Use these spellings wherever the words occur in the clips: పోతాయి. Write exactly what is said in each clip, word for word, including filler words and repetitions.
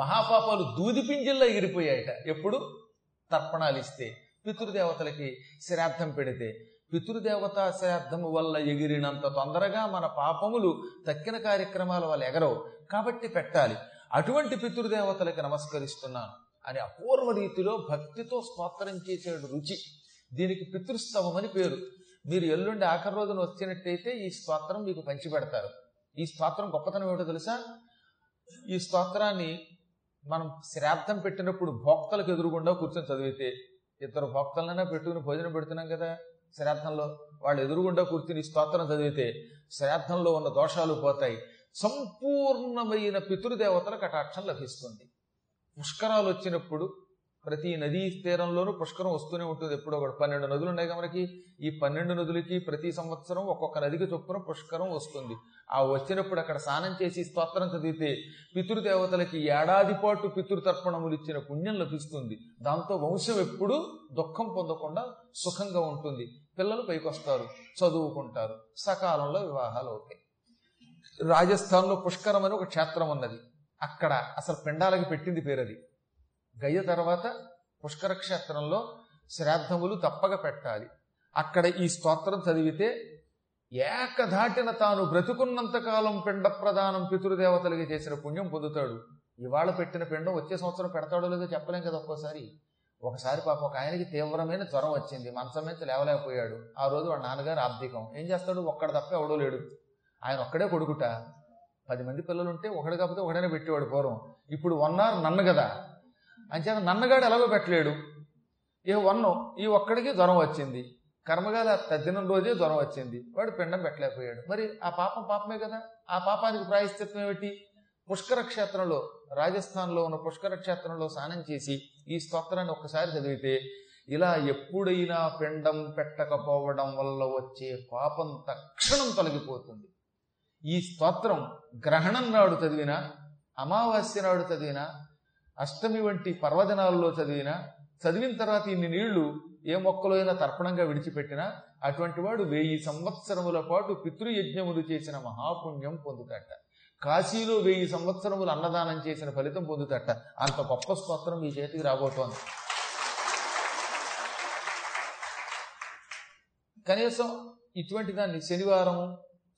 మహాపాపాలు దూది పింజల్లో ఎగిరిపోయాయట. ఎప్పుడు తర్పణాలు ఇస్తే, పితృదేవతలకి శ్రాద్ధం పెడితే, పితృదేవతా శ్రాద్ధము వల్ల ఎగిరినంత తొందరగా మన పాపములు తక్కిన కార్యక్రమాల వల్ల ఎగరవు, కాబట్టి పెట్టాలి. అటువంటి పితృదేవతలకి నమస్కరిస్తున్నాను అని అపూర్వ రీతిలో భక్తితో స్తోత్రం చేసేడు రుచి. దీనికి పితృస్తవం అని పేరు. మీరు ఎల్లుండి ఆఖరి రోజున వచ్చినట్టయితే ఈ స్తోత్రం మీకు పంచి పెడతారు. ఈ స్తోత్రం గొప్పతనం ఏమిటో తెలుసా? ఈ స్తోత్రాన్ని మనం శ్రాద్ధం పెట్టినప్పుడు భోక్తలకు ఎదురుగుండా కూర్చొని చదివితే, ఇద్దరు భోక్తలైనా పెట్టుకుని భోజనం పెడుతున్నాం కదా శ్రాద్ధంలో, వాళ్ళు ఎదురుగుండా కూర్చుని స్తోత్రం చదివితే శ్రాద్ధంలో ఉన్న దోషాలు పోతాయి. సంపూర్ణమైన పితృదేవతల కటాక్షం లభిస్తుంది. పుష్కరాలు వచ్చినప్పుడు ప్రతి నదీ తీరంలోనూ పుష్కరం వస్తూనే ఉంటుంది. ఎప్పుడో ఒకటి పన్నెండు నదులు ఉన్నాయి మనకి. ఈ పన్నెండు నదులకి ప్రతి సంవత్సరం ఒక్కొక్క నదికి చొప్పున పుష్కరం వస్తుంది. ఆ వచ్చినప్పుడు అక్కడ స్నానం చేసి స్తోత్రం చదివితే పితృదేవతలకి ఏడాది పాటు పితృతర్పణములు ఇచ్చిన పుణ్యం లభిస్తుంది. దాంతో వంశం ఎప్పుడూ దుఃఖం పొందకుండా సుఖంగా ఉంటుంది. పిల్లలు పైకొస్తారు, చదువుకుంటారు, సకాలంలో వివాహాలు అవుతాయి. రాజస్థాన్లో పుష్కరం అని ఒక క్షేత్రం ఉన్నది. అక్కడ అసలు పిండాలకి పెట్టింది పేరది. గయ్య తర్వాత పుష్కర క్షేత్రంలో శ్రాద్ధములు తప్పక పెట్టాలి. అక్కడ ఈ స్తోత్రం చదివితే ఏకధాటిన తాను బ్రతుకున్నంతకాలం పిండ ప్రదానం పితృదేవతలకి చేసిన పుణ్యం పొందుతాడు. ఇవాళ పెట్టిన పిండం వచ్చే సంవత్సరం పెడతాడో లేదో చెప్పలేం కదా. ఒక్కోసారి ఒకసారి పాప ఒక ఆయనకి తీవ్రమైన జ్వరం వచ్చింది, మంచం మీద లేవలేకపోయాడు. ఆ రోజు వాడు నాన్నగారు ఆర్థికం ఏం చేస్తాడు, ఒక్కడ తప్ప ఎవడో లేడు, ఆయన ఒక్కడే కొడుకుట. పది మంది పిల్లలు ఉంటే ఒకడు కాకపోతే ఒకడైనా పెట్టేవాడు పూర్వం. ఇప్పుడు వన్ అవర్ నన్ను కదా అంచేత నన్నగాడు ఎలాగో పెట్టలేడు. ఏ వన్నో ఈ ఒక్కడికి జ్వరం వచ్చింది, కర్మగాల తద్దినం రోజే జ్వరం వచ్చింది, వాడు పిండం పెట్టలేకపోయాడు. మరి ఆ పాపం పాపమే కదా, ఆ పాపానికి ప్రాయశ్చిత్తం ఏమిటి? పుష్కర క్షేత్రంలో, రాజస్థాన్లో ఉన్న పుష్కర క్షేత్రంలో స్నానం చేసి ఈ స్తోత్రాన్ని ఒక్కసారి చదివితే ఇలా ఎప్పుడైనా పిండం పెట్టకపోవడం వల్ల వచ్చే పాపం తక్షణం తొలగిపోతుంది. ఈ స్తోత్రం గ్రహణం నాడు చదివినా, అమావాస్య నాడు చదివినా, అష్టమి వంటి పర్వదినాల్లో చదివినా, చదివిన తర్వాత ఇన్ని నీళ్లు ఏ మొక్కలో అయినా తర్పణంగా విడిచిపెట్టినా అటువంటి వాడు వెయ్యి సంవత్సరముల పాటు పితృయజ్ఞములు చేసిన మహాపుణ్యం పొందుతాట. కాశీలో వెయ్యి సంవత్సరములు అన్నదానం చేసిన ఫలితం పొందుతాట. అంత గొప్ప స్తోత్రం మీ చేతికి రాబోతోంది. కనీసం ఇటువంటి దాన్ని శనివారం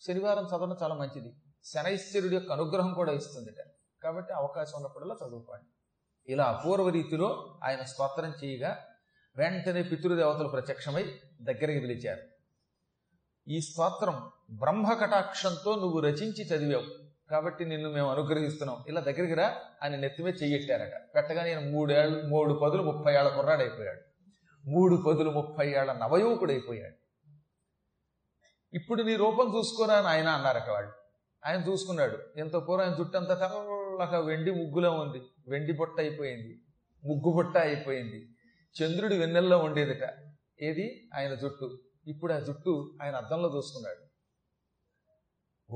శనివారం చదవడం చాలా మంచిది. శనైశ్వరుడి యొక్క అనుగ్రహం కూడా ఇస్తుందిట. కాబట్టి అవకాశం ఉన్నప్పుడల్లా చదువుకోండి. ఇలా అపూర్వ రీతిలో ఆయన స్తోత్రం చేయగా వెంటనే పితృదేవతలు ప్రత్యక్షమై దగ్గరికి పిలిచారు. ఈ స్తోత్రం బ్రహ్మ కటాక్షంతో నువ్వు రచించి చదివావు కాబట్టి నిన్ను మేము అనుగ్రహిస్తున్నాం, ఇలా దగ్గరికి రా అని నెత్తిమే చెయ్యెట్టారట. పెట్టగానే నేను మూడేళ్ళు మూడు పదులు ముప్పై ఏళ్ల కుర్రాడైపోయాడు, మూడు పదులు ముప్పై ఏళ్ల నవయువకుడైపోయాడు. ఇప్పుడు నీ రూపం చూసుకోరా అని ఆయన అన్నారట. వాడు ఆయన చూసుకున్నాడు. ఎంతో పూర్వం ఆయన జుట్టంతా తెల్లగా వెండి ముగ్గులో ఉంది, వెండి బొట్ట అయిపోయింది, ముగ్గు బొట్ట అయిపోయింది. చంద్రుడి వెన్నెల్లో ఉండేదిట ఏది ఆయన జుట్టు. ఇప్పుడు ఆ జుట్టు ఆయన అద్దంలో చూసుకున్నాడు.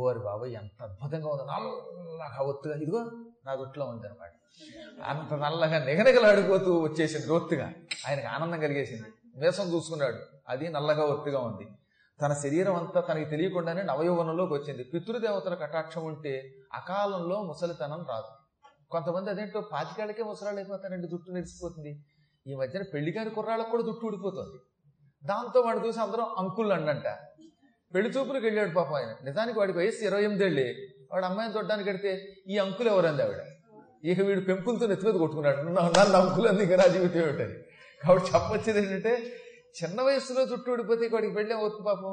ఓరి బాబు ఎంత అద్భుతంగా ఉంది, నల్లగా ఒత్తుగా, ఇదిగో నా జుట్టులో ఉంది అనమాట. అంత నల్లగా నిగనిగలాడిపోతూ వచ్చేసింది ఒత్తుగా. ఆయనకు ఆనందం కలిగేసింది. మీసం చూసుకున్నాడు, అది నల్లగా ఒత్తుగా ఉంది. తన శరీరం అంతా తనకి తెలియకుండానే నవయౌవనంలోకి వచ్చింది. పితృదేవతల కటాక్షం ఉంటే అకాలంలో ముసలితనం రాదు. కొంతమంది అదేంటో పాతికేళ్లకే ముసలాళ్ళు అయిపోతారండి, జుట్టు నిలిచిపోతుంది. ఈ మధ్యన పెళ్లి కాని కుర్రాళ్ళకు కూడా జుట్టు ఊడిపోతుంది. దాంతో వాడు చూసి అందరం అంకుల్ అండంట. పెళ్లి చూపులకు వెళ్ళాడు పాపం ఆయన. నిజానికి వాడికి వయసు ఇరవై ఎనిమిదేళ్ళే. వాడు అమ్మాయిని చూడ్డానికి వెడితే ఈ అంకులు ఎవరంది ఆవిడ. ఇక వీడు పెంపులతో నెత్తిమీద కొట్టుకున్నాడు, నన్ను అంకులు అంది, ఇంకా నా జీవితం ఏమిటని. కాబట్టి చెప్పొచ్చేది ఏంటంటే చిన్న వయసులో జుట్టు ఊడిపోతే వాడికి పెళ్ళే అవుతుంది పాపం.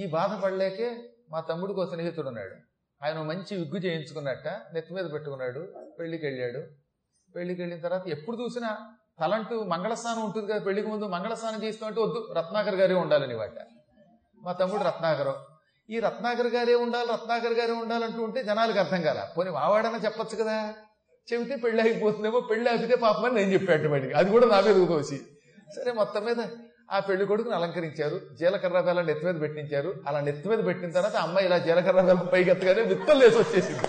ఈ బాధపడలేకే మా తమ్ముడికి ఒక స్నేహితుడు ఉన్నాడు, ఆయన మంచి విగ్గు చేయించుకున్నట్ట, నెత్తి మీద పెట్టుకున్నాడు, పెళ్లికి వెళ్ళాడు. పెళ్లికి వెళ్ళిన తర్వాత ఎప్పుడు చూసినా తలంటూ మంగళస్నానం ఉంటుంది కదా, పెళ్లికి ముందు మంగళస్నానం చేస్తామంటే వద్దు, రత్నాకర్ గారే ఉండాలని వాట. మా తమ్ముడు రత్నాకర్, ఈ రత్నాకర్ గారే ఉండాలి, రత్నాకర్ గారే ఉండాలంటూ ఉంటే జనాలకు అర్థం కాల. పోనీ మావాడన చెప్పచ్చు కదా, చెబితే పెళ్లి అయిపోతుందేమో, పెళ్లి అయిపోతే పాపమని నేను చెప్పాను వాడికి, అది కూడా నా మీద వచ్చి. సరే మొత్తం మీద ఆ పెళ్లి కొడుకుని అలంకరించారు, జీలకర్ర బెల్లం నెత్తి మీద పెట్టించారు. అలా నెత్తి మీద పెట్టిన తర్వాత అమ్మాయి ఇలా జీలకర్ర బెల్లం పైకెత్తగానే విత్తలేసి వచ్చేసింది.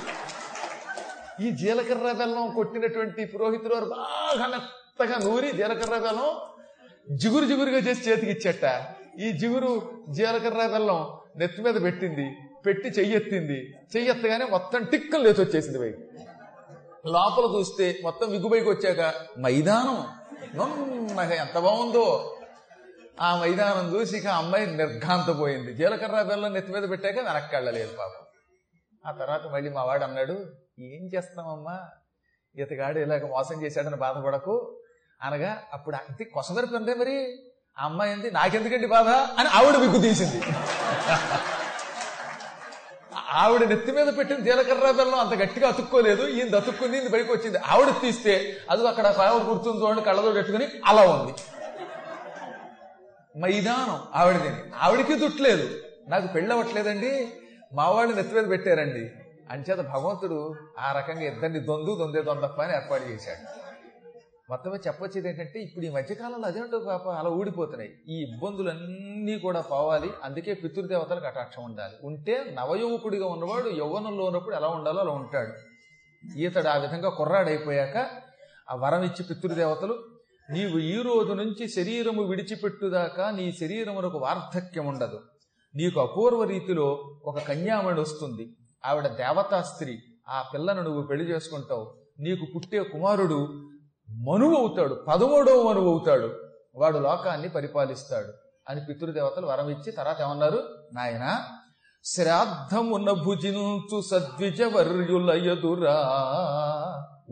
ఈ జీలకర్ర బెల్లం కొట్టినటువంటి పురోహితుడు వారు బాగా మెత్తగా నూరి జీలకర్ర బెల్లం జిగురు జిగురుగా చేసి చేతికి ఇచ్చట. ఈ జిగురు జీలకర్ర బెల్లం నెత్తి మీద పెట్టింది, పెట్టి చెయ్యెత్తింది, చెయ్యెత్తగానే మొత్తం టిక్కలు లేచి వచ్చేసింది. లోపల చూస్తే మొత్తం విగ్గుపైకి వచ్చాక మైదానం నాకు ఎంత బాగుందో. ఆ మైదానం చూసి ఇక అమ్మాయి నిర్ఘాంతపోయింది. జీలకర్ర బెల్లం నెత్తి మీద పెట్టాక వెనక్కి వెళ్ళలేదు పాపం. ఆ తర్వాత మళ్ళీ మా వాడు అన్నాడు, ఏం చేస్తామమ్మా ఇతగాడు ఇలాగ మోసం చేశాడని బాధపడకు అనగా, అప్పుడు అది కొసమెరిపోయిందే మరి ఆ అమ్మాయి అంది, నాకెందుకండి బాధ అని ఆవిడ విగ్గు తీసింది. ఆవిడ నెత్తి మీద పెట్టిన జీలకర్ర బెల్లం అంత గట్టిగా అతుక్కోలేదు, ఈయన అతుక్కుంది, ఈయన బయటకు వచ్చింది. ఆవిడ తీస్తే అది అక్కడ సాగు కూర్చుని చూడండి, కళ్ళతో పెట్టుకుని అలా ఉంది మైదానం ఆవిడదని. ఆవిడకి దుట్టలేదు, నాకు పెళ్ళి అవ్వట్లేదండి, మా వాళ్ళు నెత్తి మీద పెట్టారండి. అంచేత భగవంతుడు ఆ రకంగా ఇద్దరిని దొందు దొందే దొందప్ప అని ఏర్పాటు చేశాడు. మొత్తమే చెప్పొచ్చేది ఏంటంటే, ఇప్పుడు ఈ మధ్యకాలంలో అదేంటో పాప అలా ఊడిపోతున్నాయి. ఈ ఇబ్బందులన్నీ కూడా పోవాలి. అందుకే పితృదేవతల కటాక్షం ఉండాలి. ఉంటే నవయువకుడిగా ఉన్నవాడు యవ్వనంలో ఉన్నప్పుడు ఎలా ఉండాలో అలా ఉంటాడు. ఈతడు ఆ విధంగా కుర్రాడైపోయాక ఆ వరం ఇచ్చి పితృదేవతలు, నీవు ఈ రోజు నుంచి శరీరము విడిచిపెట్టుదాకా నీ శరీరమునకు వార్ధక్యం ఉండదు, నీకు అపూర్వ రీతిలో ఒక కన్యామణి వస్తుంది, ఆవిడ దేవతా స్త్రీ, ఆ పిల్లను నువ్వు పెళ్లి చేసుకుంటావు, నీకు పుట్టే కుమారుడు మనువు అవుతాడు, పదమూడవ మనువు అవుతాడు, వాడు లోకాన్ని పరిపాలిస్తాడు అని పితృదేవతలు వరం ఇచ్చి తర్వాత ఏమన్నారు, నాయనా శ్రాద్ధం ఉన్న భుజించు సద్విజవర్యులయదురా,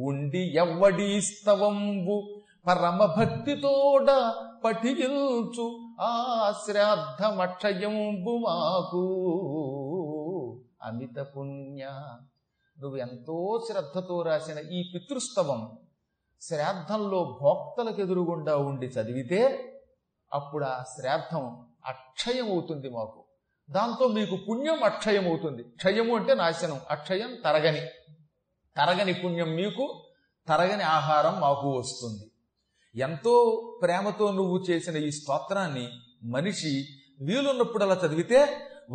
ఉండి ఎవ్వడి స్తవంబు పరమ భక్తితోడ పఠించు, ఆ శ్రాద్ధమక్షయంబు మాకు అమిత పుణ్య. నువ్వు ఎంతో శ్రద్ధతో రాసిన ఈ పితృస్తవం శ్రాద్ధంలో భోక్తలకు ఎదురుగుండా ఉండి చదివితే అప్పుడు ఆ శ్రాద్ధం అక్షయం అవుతుంది మాకు, దాంతో మీకు పుణ్యం అక్షయం అవుతుంది. క్షయము అంటే నాశనం, అక్షయం తరగని, తరగని పుణ్యం మీకు, తరగని ఆహారం మాకు వస్తుంది. ఎంతో ప్రేమతో నువ్వు చేసిన ఈ స్తోత్రాన్ని మనిషి వీలున్నప్పుడు అలా చదివితే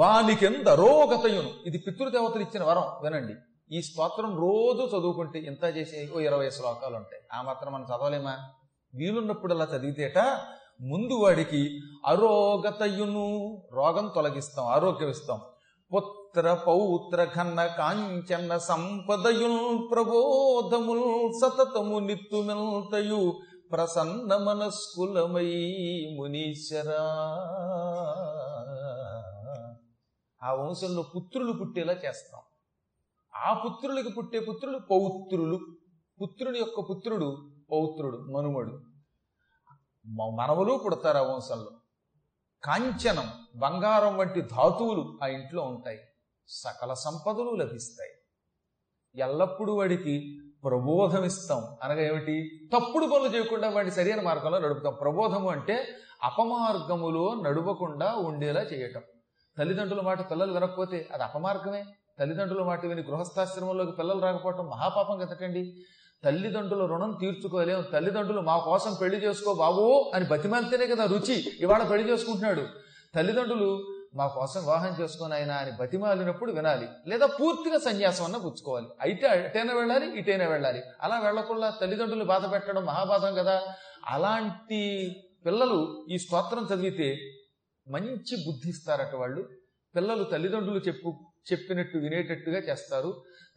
వానికెందరోగతయును. ఇది పితృదేవతలు ఇచ్చిన వరం. వినండి, ఈ స్తోత్రం రోజు చదువుకుంటే ఇంత చేసి ఓ ఇరవై శ్లోకాలు ఉంటాయి, ఆ మాత్రం మనం చదవలేమా? వీలున్నప్పుడు అలా చదివితేట ముందు వాడికి అరోగతయును, రోగం తొలగిస్తాం, ఆరోగ్యం ఇస్తాం. పుత్ర పౌత్ర ఘన్న కాంచన సంపదయున్ ప్రబోధముల్ సతతము నిత్తుమెల్తయు ప్రసన్న మనస్కులమై మునీశ్వరా. ఆ వంశంలో పుత్రులు పుట్టేలా చేస్తాం. ఆ పుత్రులకి పుట్టే పుత్రులు పౌత్రులు, పుత్రుని యొక్క పుత్రుడు పౌత్రుడు, మనుమడు, మనవలు పుడతారు ఆ వంశంలో. కాంచనం, బంగారం వంటి ధాతువులు ఆ ఇంట్లో ఉంటాయి. సకల సంపదలు లభిస్తాయి. ఎల్లప్పుడూ వాడికి ప్రబోధం ఇస్తాం అనగా ఏమిటి, తప్పుడు పనులు చేయకుండా వాడిని సరైన మార్గంలో నడుపుతాం. ప్రబోధము అంటే అపమార్గములో నడవకుండా ఉండేలా చేయటం. తల్లిదండ్రుల మాట పిల్లలు వినకపోతే అది అపమార్గమే. తల్లిదండ్రుల మాట విని గృహస్థాశ్రమంలోకి పిల్లలు రాకపోవటం మహాపాపం కదటండి. తల్లిదండ్రుల రుణం తీర్చుకోలేము. తల్లిదండ్రులు మా కోసం పెళ్లి చేసుకో బాబు అని బతిమాలితేనే కదా రుచి. ఇవాళ పెళ్లి చేసుకుంటున్నాడు, తల్లిదండ్రులు మా కోసం వివాహం చేసుకుని ఆయన అని బతిమాలినప్పుడు వినాలి, లేదా పూర్తిగా సన్యాసం అన్న పుచ్చుకోవాలి. అయితే అటైనా వెళ్ళాలి, ఇటైనా వెళ్ళాలి. అలా వెళ్లకుండా తల్లిదండ్రులు బాధ పెట్టడం మహాబాధం కదా. అలాంటి పిల్లలు ఈ స్తోత్రం చదివితే మంచి బుద్ధి ఇస్తారట వాళ్ళు. పిల్లలు తల్లిదండ్రులు చెప్పు చెప్పినట్టు వినేటట్టుగా చేస్తారు.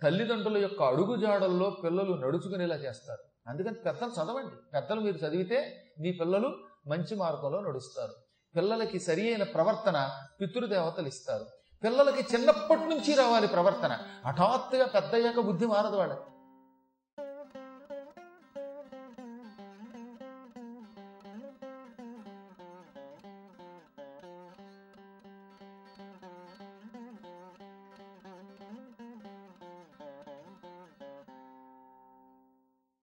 తల్లిదండ్రుల యొక్క అడుగుజాడల్లో పిల్లలు నడుచుకునేలా చేస్తారు. అందుకని పెద్దలు చదవండి. పెద్దలు మీరు చదివితే మీ పిల్లలు మంచి మార్గంలో నడుస్తారు. పిల్లలకి సరి అయిన ప్రవర్తన పితృదేవతలు ఇస్తారు. పిల్లలకి చిన్నప్పటి నుంచి రావాలి ప్రవర్తన. హఠాత్తుగా పెద్దయ్యాక బుద్ధి మారదు వాళ్ళకి.